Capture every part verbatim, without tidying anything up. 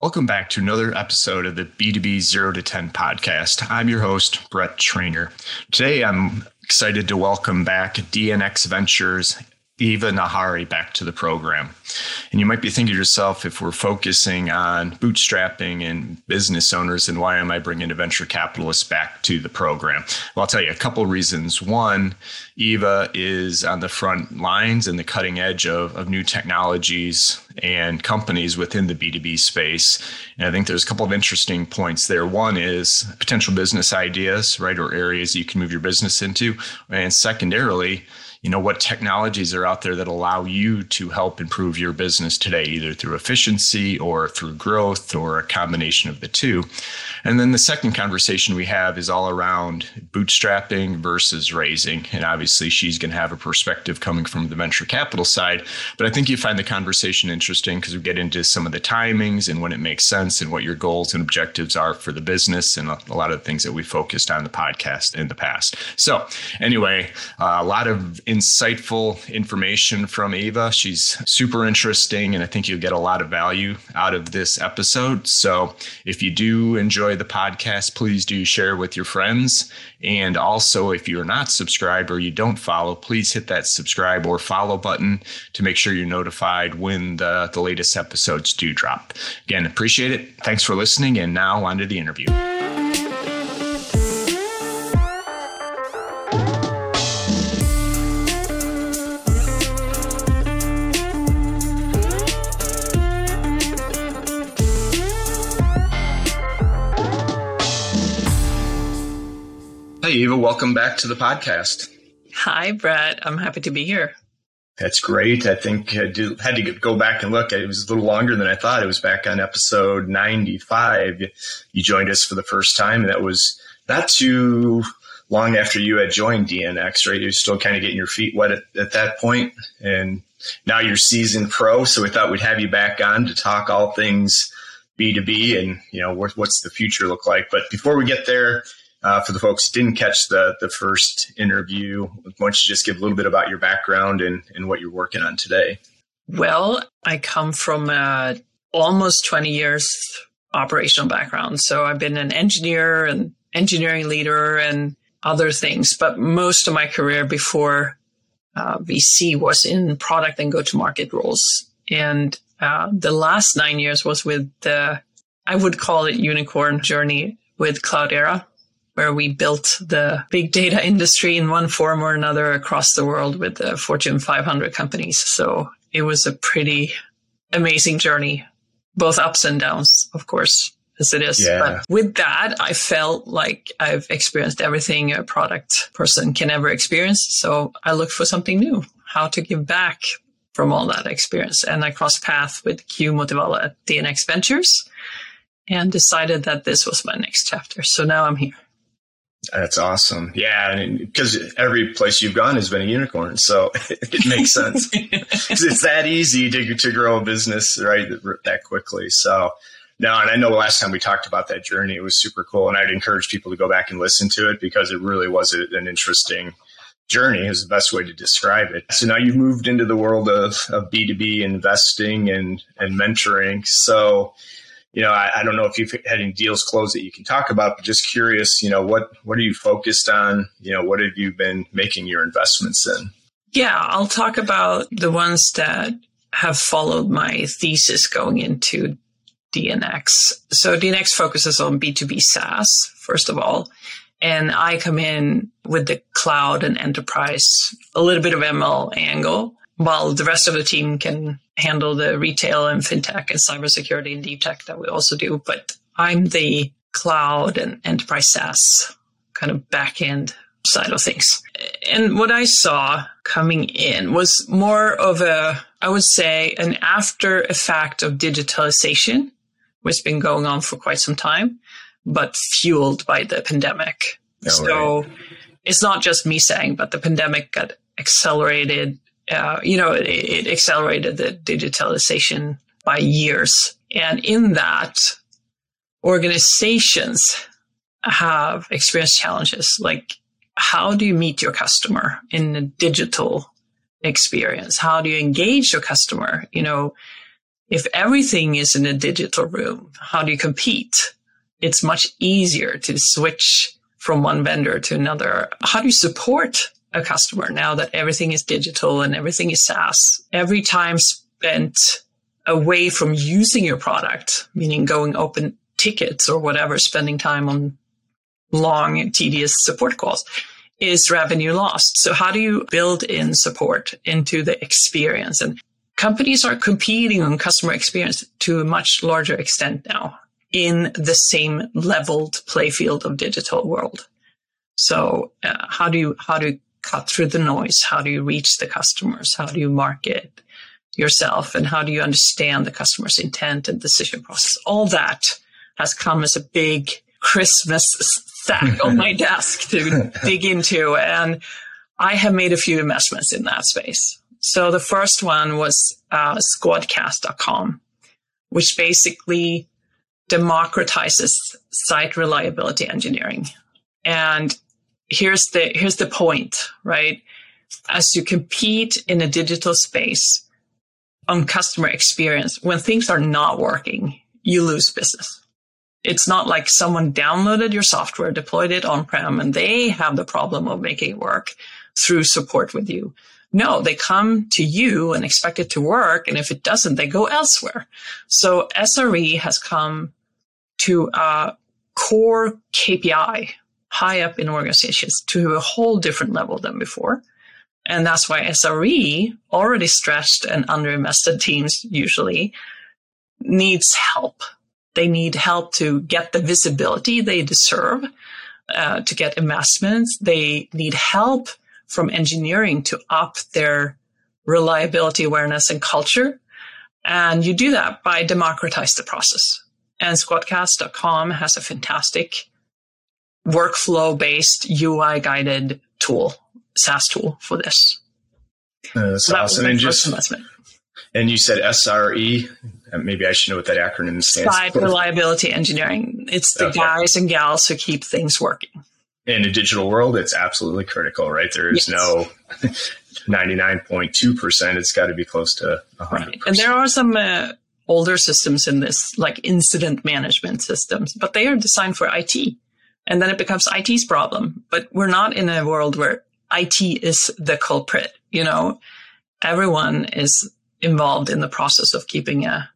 Welcome back to another episode of the B two B zero to ten podcast. I'm your host, Brett Trainer. Today, I'm excited to welcome back D N X Ventures, Eva Nahari, back to the program. And you might be thinking to yourself, if we're focusing on bootstrapping and business owners, then why am I bringing a venture capitalist back to the program? Well, I'll tell you a couple reasons. One, Eva is on the front lines and the cutting edge of, of new technologies and companies within the B two B space. And I think there's a couple of interesting points there. One is potential business ideas, right, or areas you can move your business into. And secondarily, you know, what technologies are out there that allow you to help improve your business today, either through efficiency or through growth or a combination of the two. And then the second conversation we have is all around bootstrapping versus raising. And obviously, she's going to have a perspective coming from the venture capital side. But I think you find the conversation interesting because we get into some of the timings and when it makes sense and what your goals and objectives are for the business and a lot of the things that we focused on the podcast in the past. So anyway, uh, a lot of insightful information from Eva. She's super interesting, and I think you'll get a lot of value out of this episode. So if you do enjoy the podcast, please do share with your friends. And also, if you're not subscribed or you don't follow, please hit that subscribe or follow button to make sure you're notified when the, the latest episodes do drop. Again, appreciate it. Thanks for listening. And now on to the interview. Hey, Eva, welcome back to the podcast. Hi, Brett. I'm happy to be here. That's great. I think I do, had to go back and look. It was a little longer than I thought. It was back on episode ninety-five. You joined us for the first time, and that was not too long after you had joined D N X, right? You're still kind of getting your feet wet at, at that point, and now you're seasoned pro. So we thought we'd have you back on to talk all things B two B and, you know, what, what's the future look like. But before we get there, Uh, for the folks who didn't catch the, the first interview, why don't you just give a little bit about your background and, and what you're working on today? Well, I come from uh, almost twenty years operational background. So I've been an engineer and engineering leader and other things. But most of my career before uh, V C was in product and go-to-market roles. And uh, the last nine years was with the, I would call it unicorn journey with Cloudera, where we built the big data industry in one form or another across the world with the Fortune five hundred companies. So it was a pretty amazing journey, both ups and downs, of course, as it is. Yeah. But with that, I felt like I've experienced everything a product person can ever experience. So I looked for something new, how to give back from all that experience. And I crossed paths with Q Motivala at D N X Ventures and decided that this was my next chapter. So now I'm here. That's awesome. Yeah. And because every place you've gone has been a unicorn. So it makes sense. It's that easy to, to grow a business, right, that quickly. So no, and I know the last time we talked about that journey, it was super cool. And I'd encourage people to go back and listen to it because it really was a, an interesting journey is the best way to describe it. So now you've moved into the world of, of B two B investing and, and mentoring. So You know, I, I don't know if you've had any deals closed that you can talk about, but just curious, you know, what, what are you focused on? You know, what have you been making your investments in? Yeah, I'll talk about the ones that have followed my thesis going into D N X. So D N X focuses on B two B SaaS, first of all. And I come in with the cloud and enterprise, a little bit of M L angle, while the rest of the team can handle the retail and fintech and cybersecurity and deep tech that we also do. But I'm the cloud and enterprise SaaS kind of back-end side of things. And what I saw coming in was more of a, I would say, an after effect of digitalization, which has been going on for quite some time, but fueled by the pandemic. No so way. It's not just me saying, but the pandemic got accelerated. Uh, you know, it, it accelerated the digitalization by years. And in that, organizations have experienced challenges like, how do you meet your customer in a digital experience? How do you engage your customer? You know, If everything is in a digital room, how do you compete? It's much easier to switch from one vendor to another. How do you support a customer now that everything is digital and everything is SaaS? Every time spent away from using your product, meaning going open tickets or whatever, spending time on long, tedious support calls, is revenue lost. So how do you build in support into the experience? And companies are competing on customer experience to a much larger extent now in the same leveled playfield of digital world. So uh, how do you how do you cut through the noise? How do you reach the customers? How do you market yourself? And how do you understand the customer's intent and decision process? All that has come as a big Christmas stack on my desk to dig into. And I have made a few investments in that space. So the first one was uh, squadcast dot com, which basically democratizes site reliability engineering. And here's the here's the point, right? As you compete in a digital space on customer experience, when things are not working, you lose business. It's not like someone downloaded your software, deployed it on-prem, and they have the problem of making it work through support with you. No, they come to you and expect it to work. And if it doesn't, they go elsewhere. So S R E has come to a core K P I high up in organizations to a whole different level than before. And that's why S R E, already stressed and underinvested teams usually, needs help. They need help to get the visibility they deserve, uh, to get investments. They need help from engineering to up their reliability awareness and culture. And you do that by democratize the process. And squadcast dot com has a fantastic workflow-based U I-guided tool, SaaS tool for this. Uh, that's so that awesome. Was my and, first just, investment. And you said S R E. Maybe I should know what that acronym stands Side for. Site Reliability Engineering. It's the okay. guys and gals who keep things working. In a digital world, it's absolutely critical, right? There is yes. no ninety-nine point two percent. It's got to be close to one hundred percent. Right. And there are some uh, older systems in this, like incident management systems, but they are designed for I T. And then it becomes I T's problem. But we're not in a world where I T is the culprit. You know, everyone is involved in the process of keeping a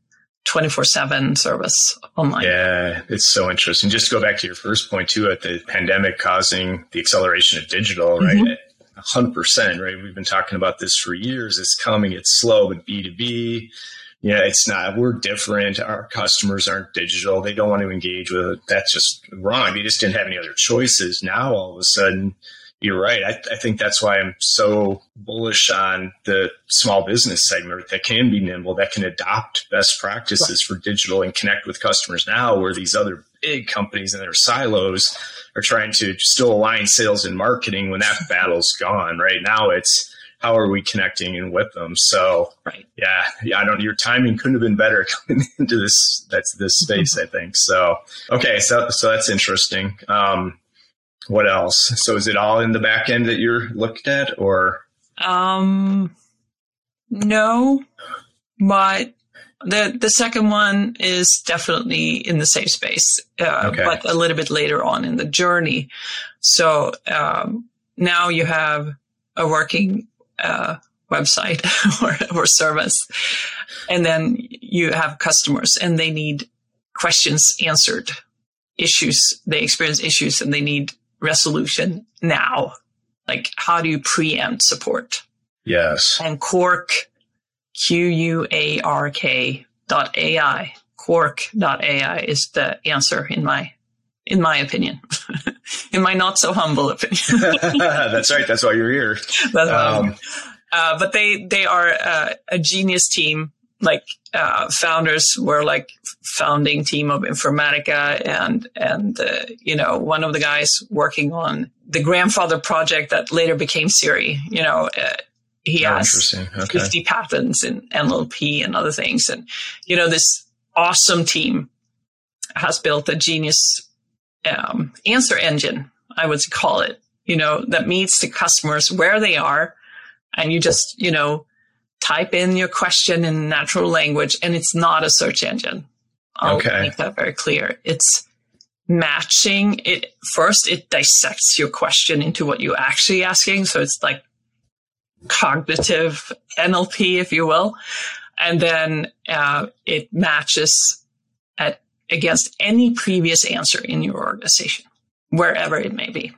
twenty-four seven service online. Yeah, it's so interesting. Just to go back to your first point too, at the pandemic causing the acceleration of digital, right? Mm-hmm. one hundred percent, right? We've been talking about this for years. It's coming, it's slow, but B two B, yeah, it's not, we're different. Our customers aren't digital. They don't want to engage with it. That's just wrong. They just didn't have any other choices. Now, all of a sudden, you're right. I, I think that's why I'm so bullish on the small business segment that can be nimble, that can adopt best practices right. for digital and connect with customers now, where these other big companies and their silos are trying to still align sales and marketing when that battle's gone. Right now, it's how are we connecting and with them? So, right. yeah, yeah, I don't. Your timing couldn't have been better coming into this. That's this space, I think. So, okay, so so that's interesting. Um, What else? So is it all in the back end that you're looked at or? Um, no, but the the second one is definitely in the same space, uh, okay. but a little bit later on in the journey. So um, now you have a working uh, website or, or service, and then you have customers and they need questions answered, issues. They experience issues and they need resolution now. Like, how do you preempt support? Yes. And Quark, Q U A R K dot A I, Quark dot A I is the answer in my, in my opinion, in my not so humble opinion. That's right. That's why you're here. That's um, uh, but they, they are uh, a genius team. Like uh, founders were like founding team of Informatica and, and uh, you know, one of the guys working on the grandfather project that later became Siri, you know, uh, he oh, has okay. fifty patents in N L P and other things. And, you know, this awesome team has built a genius um, answer engine, I would call it, you know, that meets the customers where they are. And you just, you know, type in your question in natural language, and it's not a search engine. I'll okay. make that very clear. It's matching it. First, it dissects your question into what you're actually asking. So it's like cognitive N L P, if you will. And then uh, it matches at against any previous answer in your organization, wherever it may be.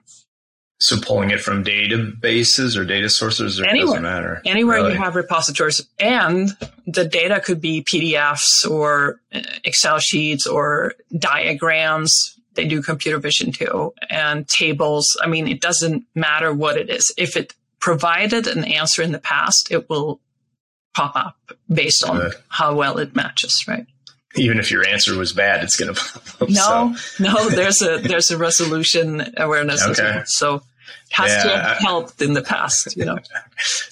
So pulling it from databases or data sources, or anywhere, it doesn't matter. Anywhere really. You have repositories, and the data could be P D Fs or Excel sheets or diagrams. They do computer vision too, and tables. I mean, it doesn't matter what it is. If it provided an answer in the past, it will pop up based on Good. How well it matches, right? Even if your answer was bad, it's going to pop up. No, so. no, there's a there's a resolution awareness okay. as well. So it has yeah, to have helped in the past, you know.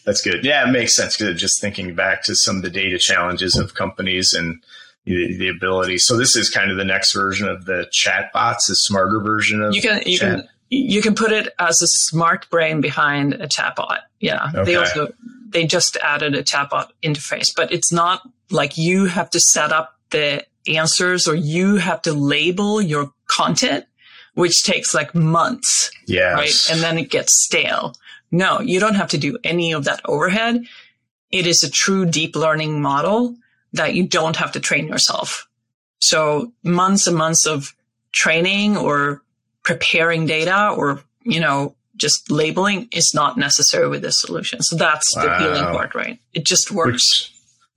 That's good. Yeah, it makes sense. Just thinking back to some of the data challenges of companies and the, the ability. So this is kind of the next version of the chatbots, the smarter version of you can you chat. can you can put it as a smart brain behind a chatbot. Yeah, okay. they also they just added a chatbot interface, but it's not like you have to set up the answers or you have to label your content, which takes like months, yes. right? And then it gets stale. No, you don't have to do any of that overhead. It is a true deep learning model that you don't have to train yourself. So months and months of training or preparing data or, you know, just labeling is not necessary with this solution. So that's wow. the appealing part, right? It just works. Which-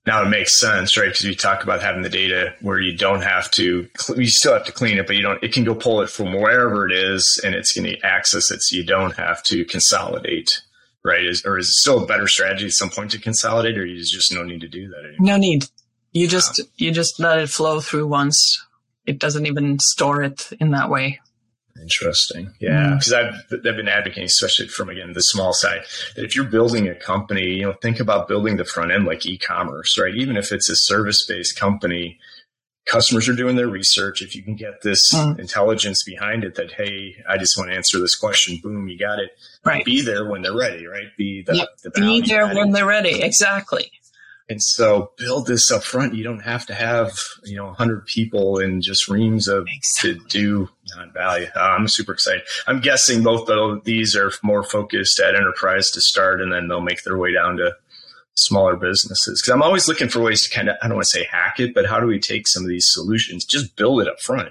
Now it makes sense, right? Because you talk about having the data where you don't have to, you still have to clean it, but you don't, it can go pull it from wherever it is and it's going to access it. So you don't have to consolidate, right? Is, or is it still a better strategy at some point to consolidate, or you just no need to do that anymore? No need. You just, wow. you just let it flow through once. It doesn't even store it in that way. Interesting. Yeah. Because I've, I've been advocating, especially from, again, the small side, that if you're building a company, you know, think about building the front end like e-commerce, right? Even if it's a service-based company, customers are doing their research. If you can get this mm. intelligence behind it that, hey, I just want to answer this question, boom, you got it. Right. Be there when they're ready, right? Be the, yep. the value Be there added. When they're ready. Exactly. And so build this up front. You don't have to have, you know, one hundred people in just reams of exactly. to do non-value. Uh, I'm super excited. I'm guessing both of these are more focused at enterprise to start, and then they'll make their way down to smaller businesses. Because I'm always looking for ways to kind of, I don't want to say hack it, but how do we take some of these solutions? Just build it up front,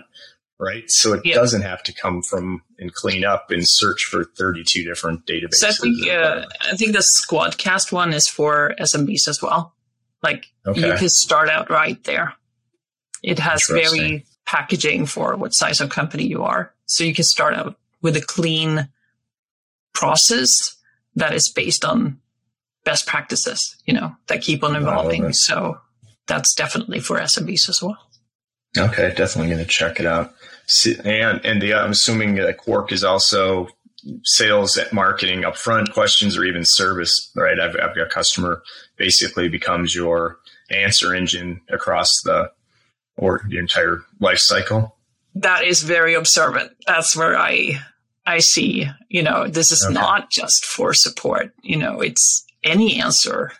right? So it yeah. doesn't have to come from and clean up and search for thirty-two different databases. So I think, uh, I think the Squadcast one is for S M Bs as well. Like okay. you can start out right there. It has very packaging for what size of company you are. So you can start out with a clean process that is based on best practices, you know, that keep on evolving. So that's definitely for S M Bs as well. Okay. Definitely going to check it out. And, and the, I'm assuming that Quark is also sales and marketing upfront questions, or even service, right? I've, I've got customer basically becomes your answer engine across the or your entire life cycle. That is very observant. That's where I I see, you know, this is okay. not just for support. You know, it's any answer.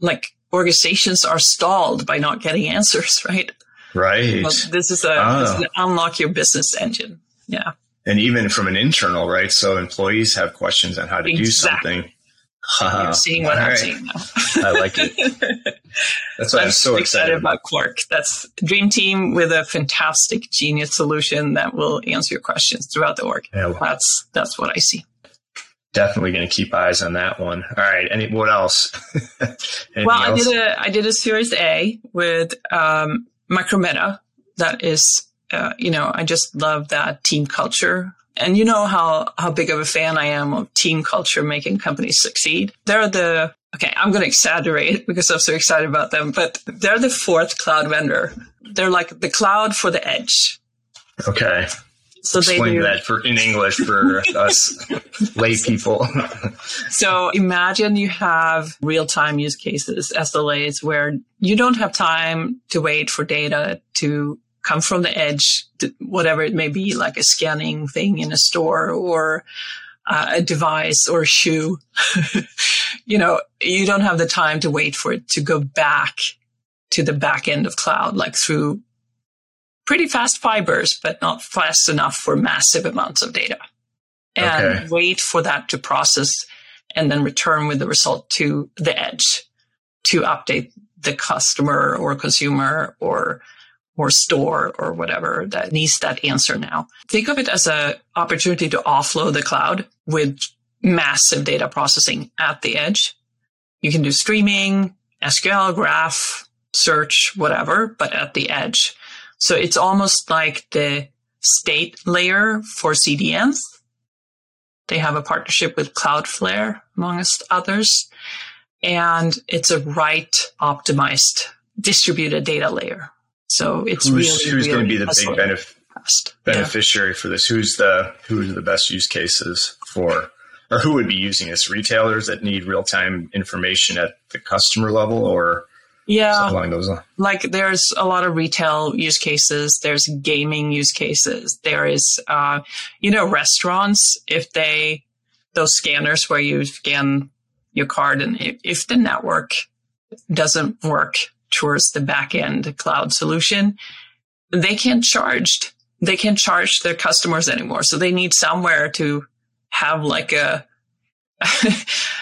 Like organizations are stalled by not getting answers, right? Right. Well, this is a oh. this is an unlock your business engine. Yeah. And even from an internal, right? So employees have questions on how to exactly. do something. Uh, You're seeing what I'm right. seeing now. I like it. That's why I'm so excited about, about Quark. That's a dream team with a fantastic genius solution that will answer your questions throughout the org. Yeah, well, that's that's what I see. Definitely going to keep eyes on that one. All right. Any what else? well, I else? did a I did a Series A with um, Micrometa. That is, uh, you know, I just love that team culture. And you know how, how big of a fan I am of team culture making companies succeed. They're the, okay, I'm going to exaggerate because I'm so excited about them, but they're the fourth cloud vendor. They're like the cloud for the edge. Okay. So Explain they do, that for in English for us lay people. So imagine you have real-time use cases, S L As, where you don't have time to wait for data to come from the edge, whatever it may be, like a scanning thing in a store or uh, a device or a shoe. you know, you don't have the time to wait for it to go back to the back end of cloud, like through pretty fast fibers, but not fast enough for massive amounts of data. And okay. wait for that to process and then return with the result to the edge to update the customer or consumer or or store or whatever that needs that answer now. Think of it as an opportunity to offload the cloud with massive data processing at the edge. You can do streaming, S Q L, graph, search, whatever, but at the edge. So it's almost like the state layer for C D Ns. They have a partnership with Cloudflare, amongst others. And it's a write-optimized distributed data layer. So it's who's, really, who's really going to be the big benef- beneficiary yeah. for this? Who's the who's the best use cases for, or who would be using this? Retailers that need real-time information at the customer level, or yeah, along those lines. Like there's a lot of retail use cases. There's gaming use cases. There is, uh, you know, restaurants. If they those scanners where you scan your card, and if, if the network doesn't work towards the back-end cloud solution, they can't charge. They can't charge their customers anymore. So they need somewhere to have like a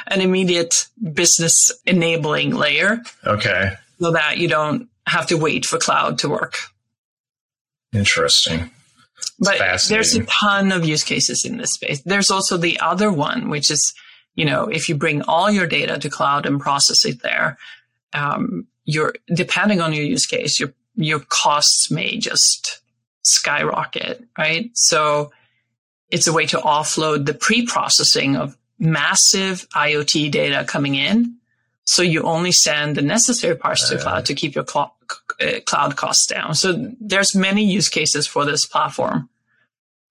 an immediate business enabling layer. Okay. So that you don't have to wait for cloud to work. Interesting. But there's a ton of use cases in this space. There's also the other one, which is, you know, if you bring all your data to cloud and process it there, um, Your, depending on your use case, your your costs may just skyrocket, right? So it's a way to offload the pre-processing of massive IoT data coming in. So you only send the necessary parts uh, to cloud to keep your cl- uh, cloud costs down. So there's many use cases for this platform.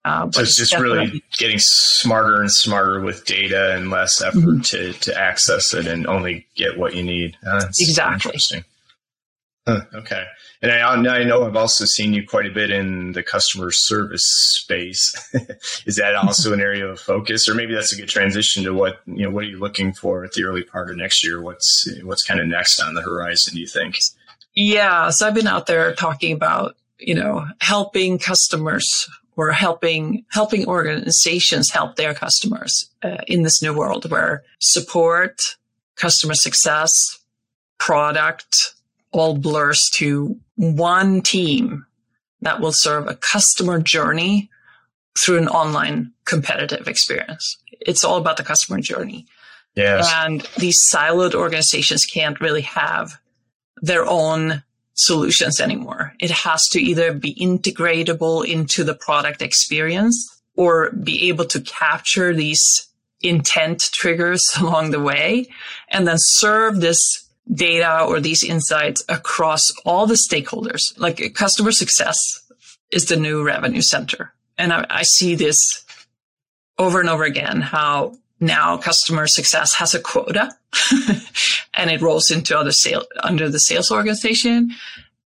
Uh, so it's, it's just really getting smarter and smarter with data and less effort mm-hmm. to, to access it and only get what you need. Uh, that's exactly. Interesting. Huh, okay. And I, I know I've also seen you quite a bit in the customer service space. Is that also an area of focus? Or maybe that's a good transition to what, you know, what are you looking for at the early part of next year? What's, what's kind of next on the horizon, do you think? Yeah. So I've been out there talking about, you know, helping customers We're helping helping organizations help their customers uh, in this new world where support, customer success, product all blurs to one team that will serve a customer journey through an online competitive experience. It's all about the customer journey. Yes. And these siloed organizations can't really have their own solutions anymore. It has to either be integratable into the product experience or be able to capture these intent triggers along the way and then serve this data or these insights across all the stakeholders. Like customer success is the new revenue center. And I, I see this over and over again, how now customer success has a quota and it rolls into other sale under the sales organization.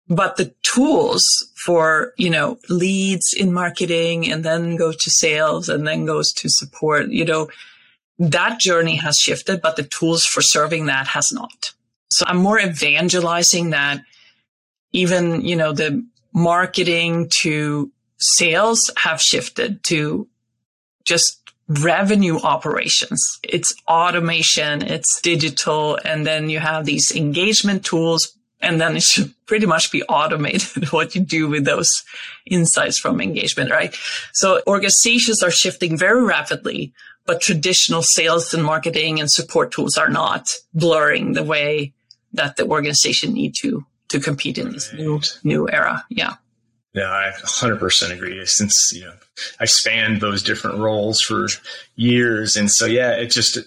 But the tools for, you know, leads in marketing and then go to sales and then goes to support, you know, that journey has shifted, but the tools for serving that has not. So I'm more evangelizing that even, you know, the marketing to sales have shifted to just revenue operations. It's automation, it's digital, and then you have these engagement tools, and then it should pretty much be automated what you do with those insights from engagement, right? So organizations are shifting very rapidly, but traditional sales and marketing and support tools are not blurring the way that the organization need to to compete in this new new era. Yeah. Yeah, I one hundred percent agree. Since, you know, I spanned those different roles for years. And so, yeah, it just,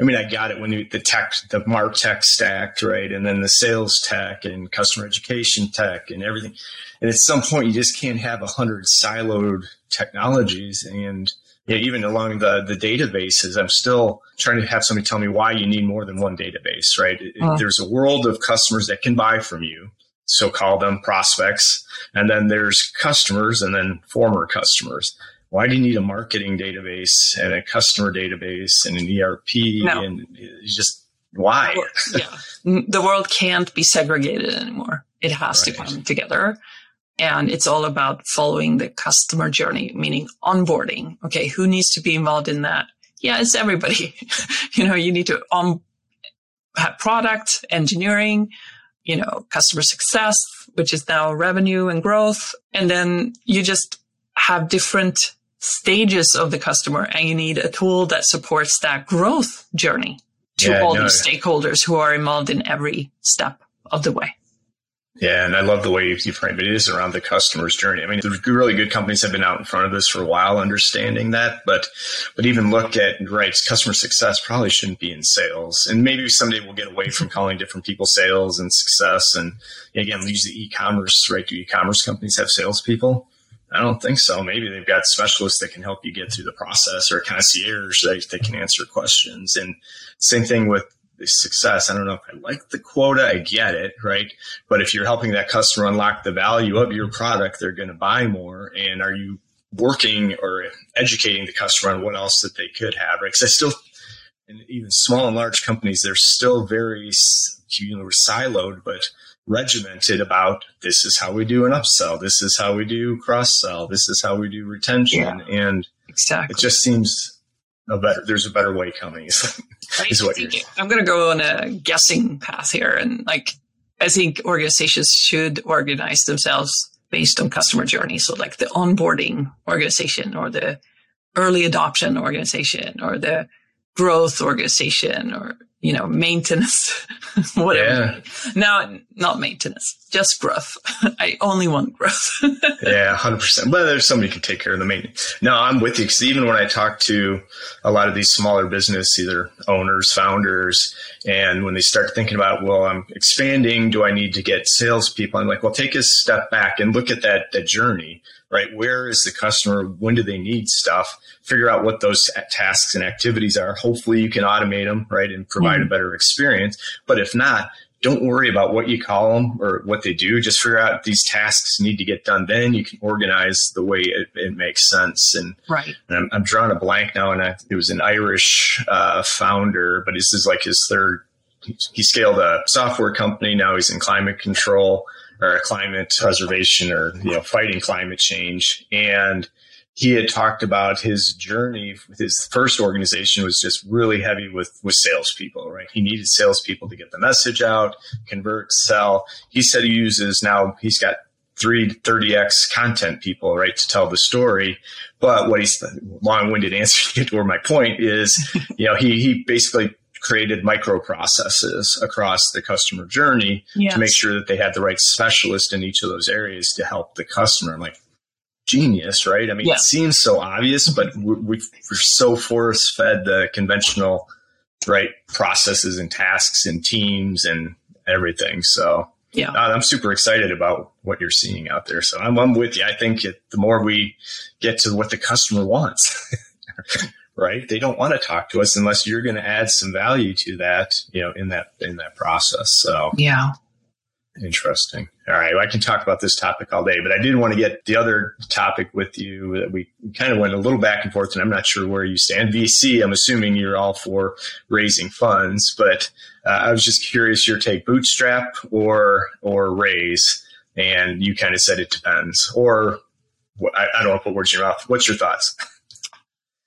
I mean, I got it when you, the tech, the MarTech stack, right? And then the sales tech and customer education tech and everything. And at some point, you just can't have one hundred siloed technologies. And yeah, even along the, the databases, I'm still trying to have somebody tell me why you need more than one database, right? Uh-huh. There's a world of customers that can buy from you. So call them prospects. And then there's customers and then former customers. Why do you need a marketing database and a customer database and an E R P? No. And you just why? Yeah. The world can't be segregated anymore. It has right. to come together. And it's all about following the customer journey, meaning onboarding. Okay, who needs to be involved in that? Yeah, it's everybody. You know, you need to on, have product, engineering, you know, customer success, which is now revenue and growth. And then you just have different stages of the customer, and you need a tool that supports that growth journey to yeah, all no. the stakeholders who are involved in every step of the way. Yeah, and I love the way you framed it. It is around the customer's journey. I mean, the really good companies have been out in front of this for a while, understanding that. But but even look at, right, customer success probably shouldn't be in sales. And maybe someday we'll get away from calling different people sales and success. And again, we use the e-commerce, right? Do e-commerce companies have salespeople? I don't think so. Maybe they've got specialists that can help you get through the process, or concierge that, that can answer questions. And same thing with success. I don't know if I like the quota. I get it, right? But if you're helping that customer unlock the value of your product, they're going to buy more. And are you working or educating the customer on what else that they could have? Right? Because I still, and even small and large companies, they're still very, you know, siloed, but regimented about this is how we do an upsell. This is how we do cross sell. This is how we do retention. Yeah, and exactly. It just seems a better, there's a better way coming. Is, is what you're... I'm going to go on a guessing path here. And like, I think organizations should organize themselves based on customer journey. So like the onboarding organization, or the early adoption organization, or the growth organization, or, you know, maintenance, whatever. Yeah. No, not maintenance, just growth. I only want growth. Yeah, one hundred percent. But there's somebody who can take care of the maintenance. No, I'm with you. Because even when I talk to a lot of these smaller business, either owners, founders, and when they start thinking about, well, I'm expanding, do I need to get salespeople? I'm like, well, take a step back and look at that, that journey, right? Where is the customer? When do they need stuff? Figure out what those tasks and activities are. Hopefully you can automate them, right, and provide mm-hmm. a better experience. But if not, don't worry about what you call them or what they do. Just figure out these tasks need to get done. Then you can organize the way it, it makes sense. And, right. and I'm, I'm drawing a blank now. And I, it was an Irish uh, founder, but this is like his third. He scaled a software company. Now he's in climate control, or a climate preservation, or, you know, fighting climate change. And he had talked about his journey. His first organization was just really heavy with, with salespeople, right? He needed salespeople to get the message out, convert, sell. He said he uses now, he's got three thirty X content people, right, to tell the story. But what he's, long-winded answer to get to my point is, you know, he, he basically created microprocesses across the customer journey yes. to make sure that they had the right specialist in each of those areas to help the customer. I'm like, genius, right? I mean, yeah. it seems so obvious, but we're, we're so force-fed the conventional, right, processes and tasks and teams and everything. So yeah, I'm super excited about what you're seeing out there. So I'm, I'm with you. I think it, the more we get to what the customer wants, right? They don't want to talk to us unless you're going to add some value to that, you know, in that, in that process. So yeah, interesting. All right. Well, I can talk about this topic all day, but I did want to get the other topic with you that we kind of went a little back and forth, and I'm not sure where you stand. V C, I'm assuming you're all for raising funds, but uh, I was just curious, your take, bootstrap or, or raise. And you kind of said it depends, or I, I don't want to put words in your mouth. What's your thoughts?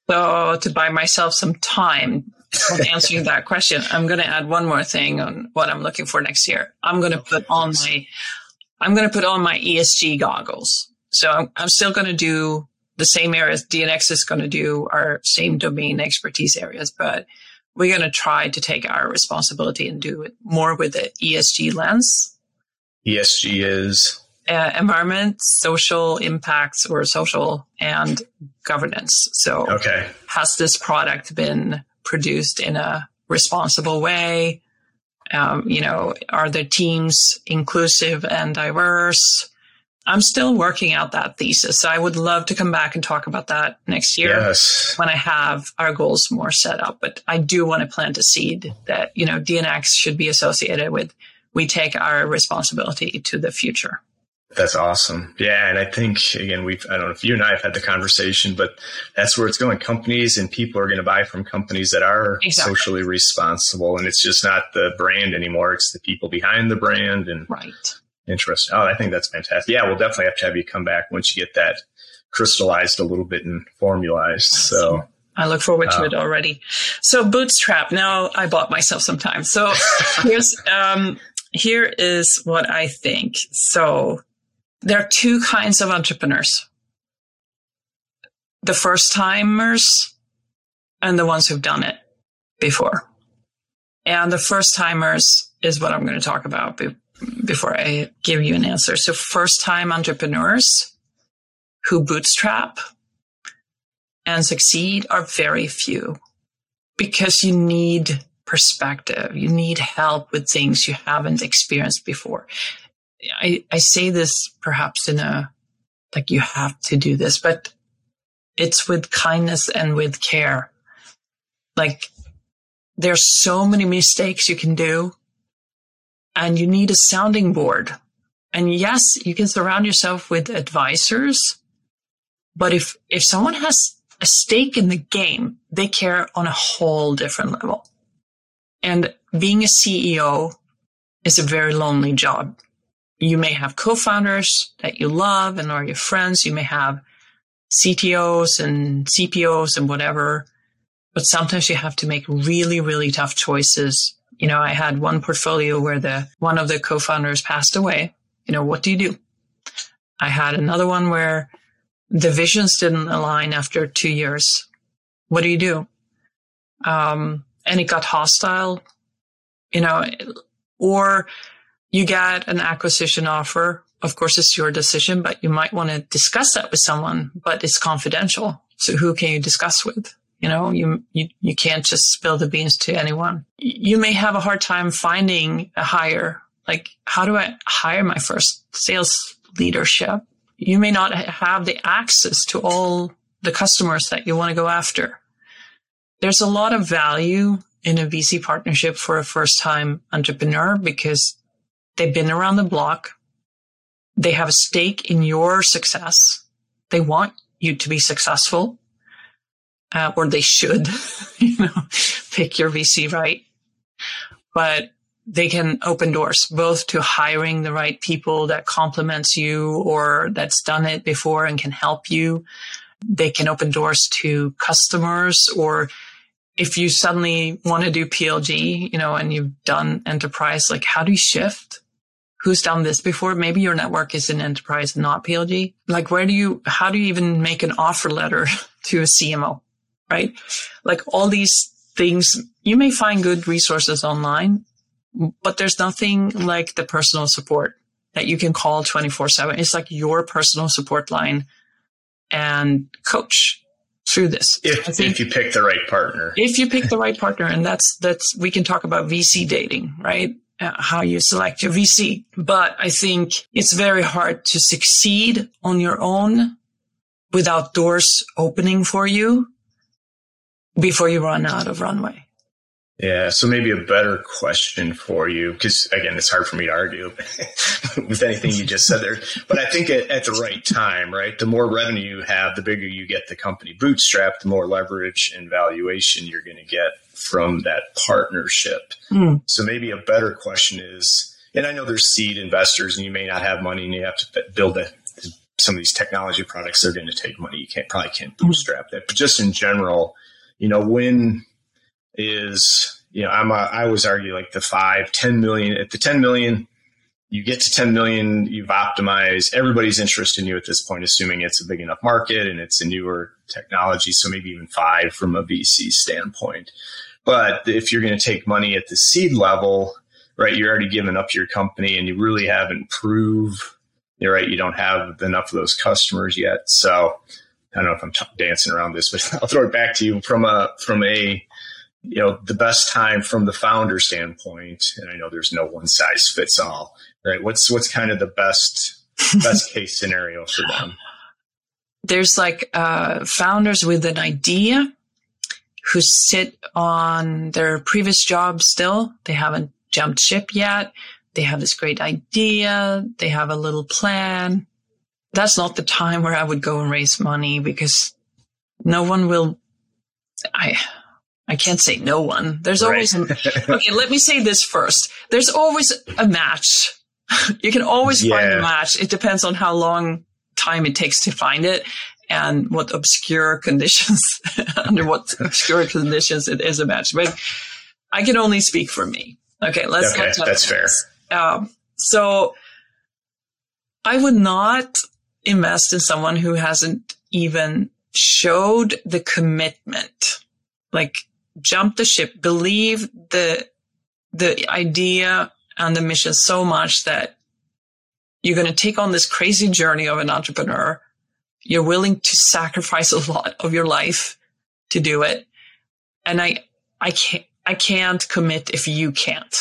So to buy myself some time on answering that question, I'm going to add one more thing on what I'm looking for next year. I'm going to okay, put on thanks. my, I'm going to put on my E S G goggles. So I'm, I'm still going to do the same areas. D N X is going to do our same domain expertise areas, but we're going to try to take our responsibility and do it more with the E S G lens. E S G is? Uh, environment, social impacts, or social and governance. So okay. has this product been produced in a responsible way? Um, you know, are the teams inclusive and diverse? I'm still working out that thesis. So I would love to come back and talk about that next year yes. when I have our goals more set up. But I do want to plant a seed that, you know, D N X should be associated with, we take our responsibility to the future. That's awesome. Yeah. And I think, again, we've, I don't know if you and I have had the conversation, but that's where it's going. Companies and people are going to buy from companies that are exactly. socially responsible. And it's just not the brand anymore. It's the people behind the brand. And right. Interesting. Oh, I think that's fantastic. Yeah. We'll definitely have to have you come back once you get that crystallized a little bit and formalized. Awesome. So I look forward to um, it already. So Bootstrap. Now I bought myself some time. So here's, um, here is what I think. So there are two kinds of entrepreneurs. The first timers and the ones who've done it before. And the first timers is what I'm going to talk about be- before I give you an answer. So first time entrepreneurs who bootstrap and succeed are very few, because you need perspective. You need help with things you haven't experienced before. I, I say this perhaps in a, like, you have to do this, but it's with kindness and with care. Like, there's so many mistakes you can do, and you need a sounding board. And yes, you can surround yourself with advisors, but if, if someone has a stake in the game, they care on a whole different level. And being a C E O is a very lonely job. You may have co-founders that you love and are your friends. You may have C T Os and C P Os and whatever, but sometimes you have to make really, really tough choices. You know, I had one portfolio where the one of the co-founders passed away. You know, what do you do? I had another one where the visions didn't align after two years. What do you do? Um, and it got hostile, you know, or you get an acquisition offer. Of course, it's your decision, but you might want to discuss that with someone, but it's confidential. So who can you discuss with? You know, you, you, you can't just spill the beans to anyone. You may have a hard time finding a hire. Like, how do I hire my first sales leadership? You may not have the access to all the customers that you want to go after. There's a lot of value in a V C partnership for a first-time entrepreneur, because they've been around the block. They have a stake in your success. They want you to be successful, uh, or they should, you know, pick your V C right. But they can open doors both to hiring the right people that complements you or that's done it before and can help you. They can open doors to customers, or if you suddenly want to do P L G, you know, and you've done enterprise, like, how do you shift? Who's done this before? Maybe your network is in enterprise, not P L G. Like, where do you, how do you even make an offer letter to a C M O, right? Like, all these things, you may find good resources online, but there's nothing like the personal support that you can call twenty-four seven. It's like your personal support line and coach through this. If, think, if you pick the right partner. If you pick the right partner, and that's, that's, we can talk about V C dating, right? Uh, how you select your V C. But I think it's very hard to succeed on your own without doors opening for you before you run out of runway. Yeah. So maybe a better question for you, because again, it's hard for me to argue with anything you just said there, but I think at, at the right time, right? The more revenue you have, the bigger you get the company bootstrapped, the more leverage and valuation you're going to get from that partnership. Mm. So maybe a better question is, and I know there's seed investors and you may not have money and you have to build a, some of these technology products, they're going to take money. You can't probably can't bootstrap mm. that, but just in general, you know, when is, you know, I'm a, I always argue like the five, ten million, at the ten million, you get to ten million, you've optimized everybody's interest in you at this point, assuming it's a big enough market and it's a newer technology. So maybe even five from a V C standpoint. But if you're going to take money at the seed level, right, you're already giving up your company and you really haven't proved, you're right, you don't have enough of those customers yet. So I don't know if I'm t- dancing around this, but I'll throw it back to you from a, from a, you know, the best time from the founder standpoint, and I know there's no one size fits all, right? What's, what's kind of the best, best case scenario for them? There's like uh, founders with an idea who sit on their previous job still. They haven't jumped ship yet. They have this great idea. They have a little plan. That's not the time where I would go and raise money, because no one will. I I can't say no one. There's right. always. An, okay, let me say this first. There's always a match. You can always yeah. find a match. It depends on how long time it takes to find it, and what obscure conditions under what obscure conditions it is a match. But I can only speak for me. Okay, let's. Okay, let's that's fair. Um, so I would not invest in someone who hasn't even showed the commitment, like jump the ship, believe the, the idea and the mission so much that you're going to take on this crazy journey of an entrepreneur. You're willing to sacrifice a lot of your life to do it. And I, I can't, I can't commit if you can't.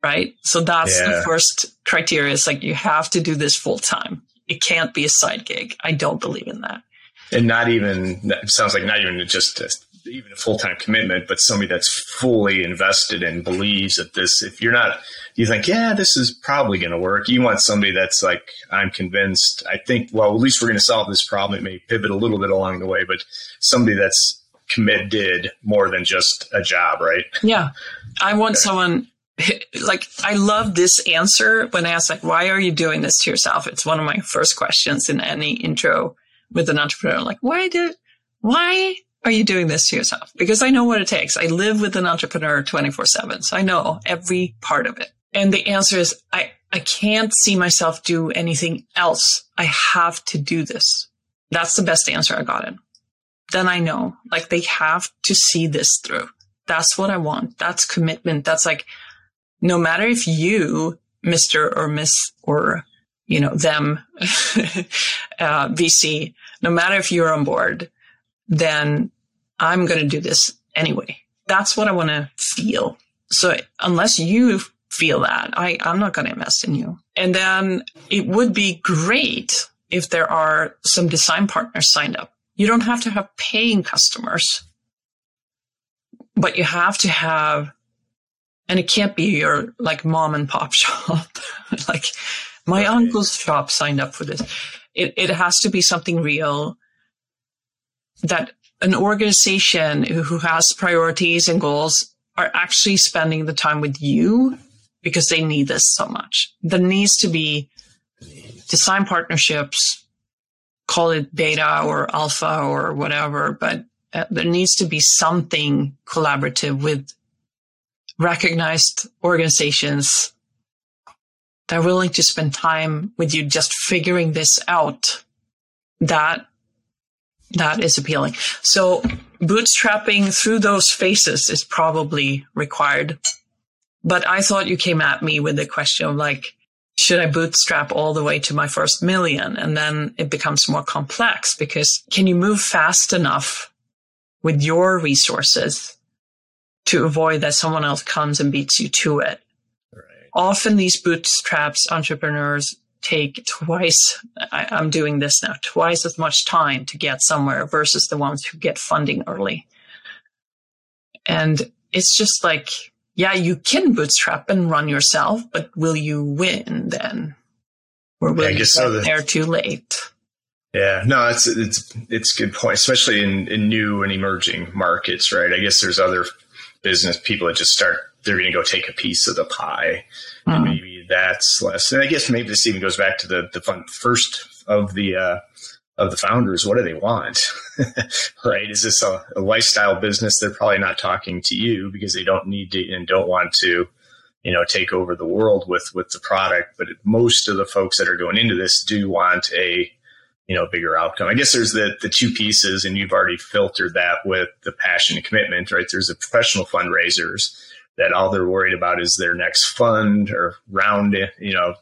Right. So that's yeah. the first criteria. It's like, you have to do this full time. It can't be a side gig. I don't believe in that. And not even, it sounds like not even just a, even a full-time commitment, but somebody that's fully invested and believes that this, if you're not, you think, yeah, this is probably going to work. You want somebody that's like, I'm convinced, I think, well, at least we're going to solve this problem. It may pivot a little bit along the way, but somebody that's committed more than just a job, right? Yeah. I want okay. someone... Like, I love this answer when I ask, like, why are you doing this to yourself? It's one of my first questions in any intro with an entrepreneur. I'm like, why do, why are you doing this to yourself? Because I know what it takes. I live with an entrepreneur twenty-four seven. So I know every part of it. And the answer is I, I can't see myself do anything else. I have to do this. That's the best answer I got in. Then I know, like, they have to see this through. That's what I want. That's commitment. That's like, no matter if you, Mister or Miss or, you know, them, uh, V C, no matter if you're on board, then I'm going to do this anyway. That's what I want to feel. So unless you feel that, I, I'm not going to invest in you. And then it would be great if there are some design partners signed up. You don't have to have paying customers, but you have to have. And it can't be your like mom and pop shop. Like my right. uncle's shop signed up for this. It it has to be something real, that an organization who has priorities and goals are actually spending the time with you because they need this so much. There needs to be design partnerships, call it beta or alpha or whatever, but uh, there needs to be something collaborative with recognized organizations that are willing to spend time with you just figuring this out. That, that is appealing. So bootstrapping through those phases is probably required. But I thought you came at me with the question of like, should I bootstrap all the way to my first million? And then it becomes more complex, because can you move fast enough with your resources to avoid that someone else comes and beats you to it? Right. Often these bootstraps entrepreneurs take twice, I, I'm doing this now, twice as much time to get somewhere versus the ones who get funding early. And it's just like, yeah, you can bootstrap and run yourself, but will you win then? Or will yeah, I guess you get so that- there too late? Yeah, no, it's it's it's a good point, especially in, in new and emerging markets, right? I guess there's other business people that just start, they're going to go take a piece of the pie. Mm. And maybe that's less. And I guess maybe this even goes back to the, the fun first of the, uh, of the founders. What do they want? Right. Is this a, a lifestyle business? They're probably not talking to you because they don't need to and don't want to, you know, take over the world with, with the product. But most of the folks that are going into this do want a, you know, bigger outcome. I guess there's the the two pieces, and you've already filtered that with the passion and commitment, right? There's the professional fundraisers that all they're worried about is their next fund or round, you know,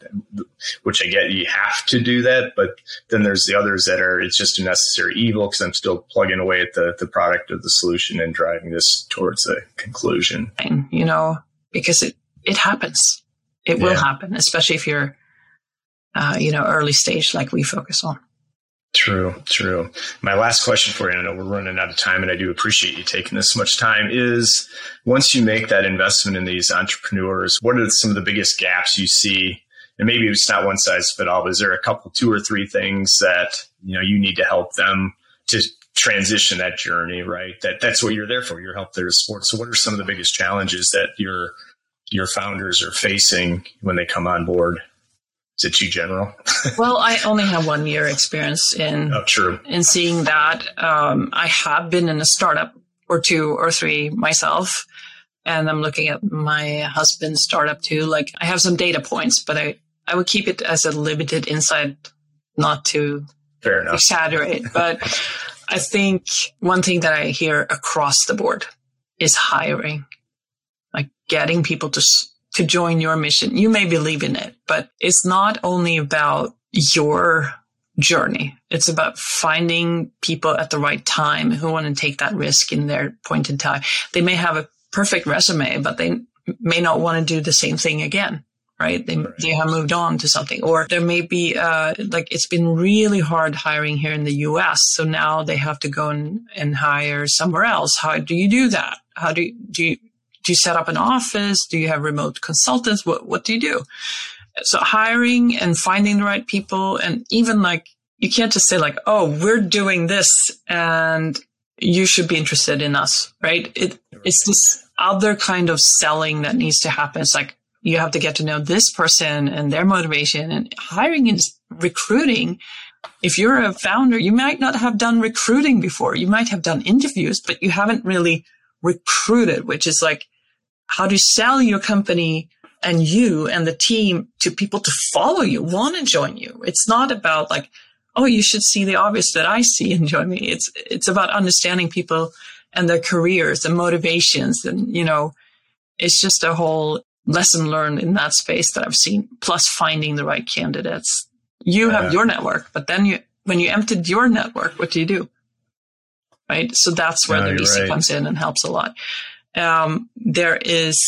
which I get you have to do that. But then there's the others that are, it's just a necessary evil because I'm still plugging away at the, the product of the solution and driving this towards a conclusion. And, you know, because it, it happens. It will yeah. happen, especially if you're, uh, you know, early stage like we focus on. True, true. My last question for you, and I know we're running out of time, and I do appreciate you taking this much time, is once you make that investment in these entrepreneurs, what are some of the biggest gaps you see? And maybe it's not one size fits all, but is there a couple, two or three things that you know you need to help them to transition that journey, right? That that's what you're there for. You're help their support. So what are some of the biggest challenges that your your founders are facing when they come on board? Is it too general? Well, I only have one year experience in oh, true. in seeing that. Um, I have been in a startup or two or three myself, and I'm looking at my husband's startup too. Like I have some data points, but I, I would keep it as a limited insight, not to Fair enough. exaggerate. But I think one thing that I hear across the board is hiring, like getting people to to join your mission. You may believe in it, but it's not only about your journey. It's about finding people at the right time who want to take that risk in their point in time. They may have a perfect resume, but they may not want to do the same thing again, right? They, right. they have moved on to something, or there may be uh, like, it's been really hard hiring here in the U S. So now they have to go and, and hire somewhere else. How do you do that? How do you, do you, Do you set up an office? Do you have remote consultants? What what do you do? So hiring and finding the right people, and even like, you can't just say like, oh, we're doing this and you should be interested in us, right? It, it's this other kind of selling that needs to happen. It's like, you have to get to know this person and their motivation, and hiring and recruiting. If you're a founder, you might not have done recruiting before. You might have done interviews, but you haven't really recruited, which is like, how do you sell your company and you and the team to people to follow you, want to join you? It's not about like, oh, you should see the obvious that I see and join me. It's it's about understanding people and their careers and motivations. And, you know, it's just a whole lesson learned in that space that I've seen, plus finding the right candidates. You have uh, your network, but then you when you emptied your network, what do you do? Right? So that's where no, the V C right. comes in and helps a lot. Um, there is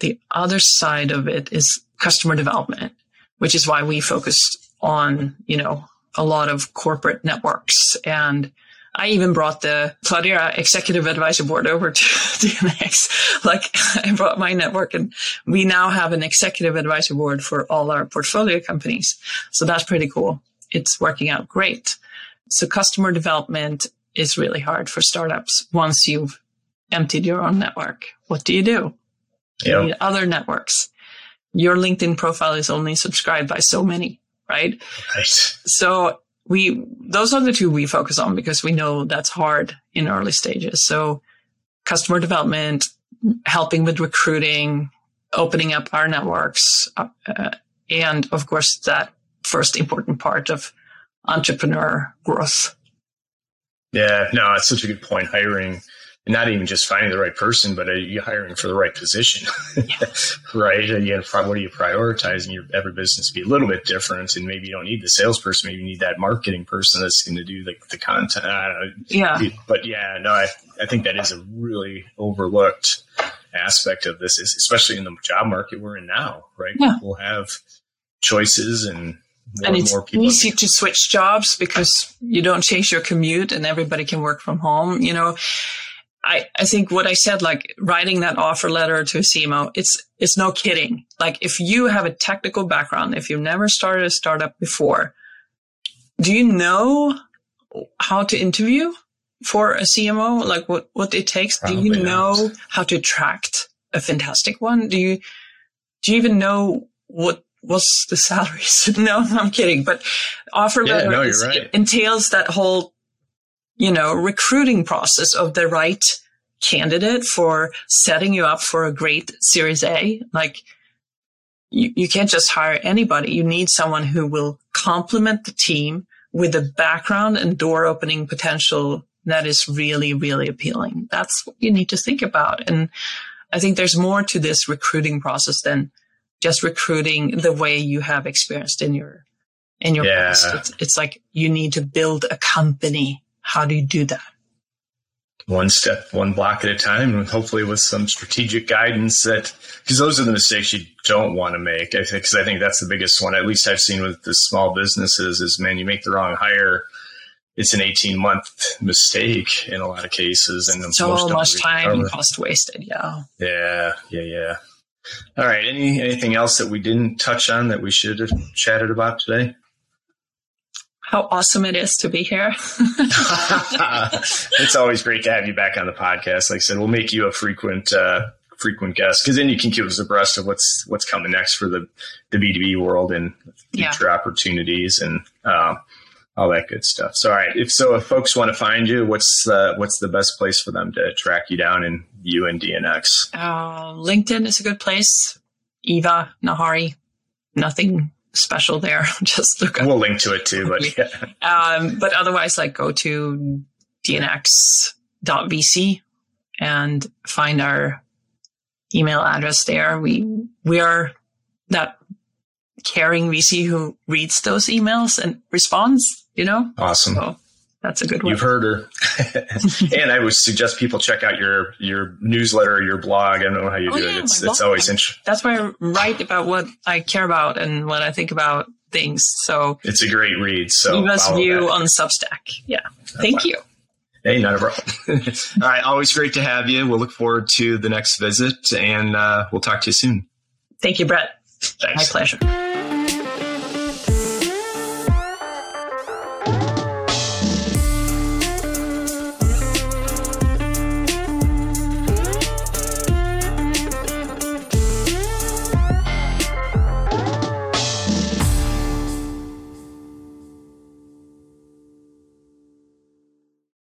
the other side of it is customer development, which is why we focused on, you know, a lot of corporate networks. And I even brought the Cloudera Executive Advisory Board over to D N X. Like I brought my network, and we now have an Executive Advisory Board for all our portfolio companies. So that's pretty cool. It's working out great. So customer development is really hard for startups once you've emptied your own network. What do you do? Yep. You need other networks. Your LinkedIn profile is only subscribed by so many, right? Right. So we, those are the two we focus on because we know that's hard in early stages. So customer development, helping with recruiting, opening up our networks, uh, and of course that first important part of entrepreneur growth. Yeah, no, it's such a good point. Hiring, not even just finding the right person, but you're hiring for the right position, yeah. right? And you know, what are you prioritizing? Your every business be a little bit different, and maybe you don't need the salesperson. Maybe you need that marketing person that's going to do the, the content. I don't know. Yeah, but yeah, no, I I think that is a really overlooked aspect of this, especially in the job market we're in now, right? Yeah. We'll have choices and. More and it's and more people easy to switch jobs because you don't change your commute and everybody can work from home. You know, I, I think what I said, like writing that offer letter to a C M O, it's, it's no kidding. Like if you have a technical background, if you've never started a startup before, do you know how to interview for a C M O? Like what, what it takes? Probably do you not. know how to attract a fantastic one? Do you, do you even know what, what's the salaries? No, I'm kidding. But offer letter yeah, no, is, right. entails that whole, you know, recruiting process of the right candidate for setting you up for a great Series A. Like you, you can't just hire anybody. You need someone who will complement the team with a background and door opening potential that is really, really appealing. That's what you need to think about. And I think there's more to this recruiting process than just recruiting the way you have experienced in your, in your yeah. past. It's, it's like you need to build a company. How do you do that? one step, one block at a time, and hopefully with some strategic guidance that, because those are the mistakes you don't want to make. I think, because I think that's the biggest one, at least I've seen with the small businesses is, man, you make the wrong hire. It's an eighteen month mistake in a lot of cases. And so much time and cost wasted. Yeah. Yeah. Yeah. Yeah. All right. Any, anything else that we didn't touch on that we should have chatted about today? How awesome it is to be here. It's always great to have you back on the podcast. Like I said, we'll make you a frequent, uh, frequent guest, because then you can keep us abreast of what's, what's coming next for the, the B two B world and future yeah. opportunities and, um, all that good stuff. So, all right. If so, if folks want to find you, what's the, what's the best place for them to track you down and you and D N X? Uh, LinkedIn is a good place. Eva Nahari, nothing special there. Just look up. We'll link to it too, but yeah. um, but otherwise, like go to d n x dot v c and find our email address there. We we are that caring V C who reads those emails and responds. You know? Awesome. So that's a good one. You've heard her. And I would suggest people check out your, your newsletter or your blog. I don't know how you oh, do yeah, it. It's, it's always interesting. That's where I write about what I care about and what I think about things. So it's a great read. So leave us view that on Substack. Yeah. Oh, Thank wow. you. Hey, not a problem. All right. Always great to have you. We'll look forward to the next visit and uh, we'll talk to you soon. Thank you, Brett. Thanks. My pleasure.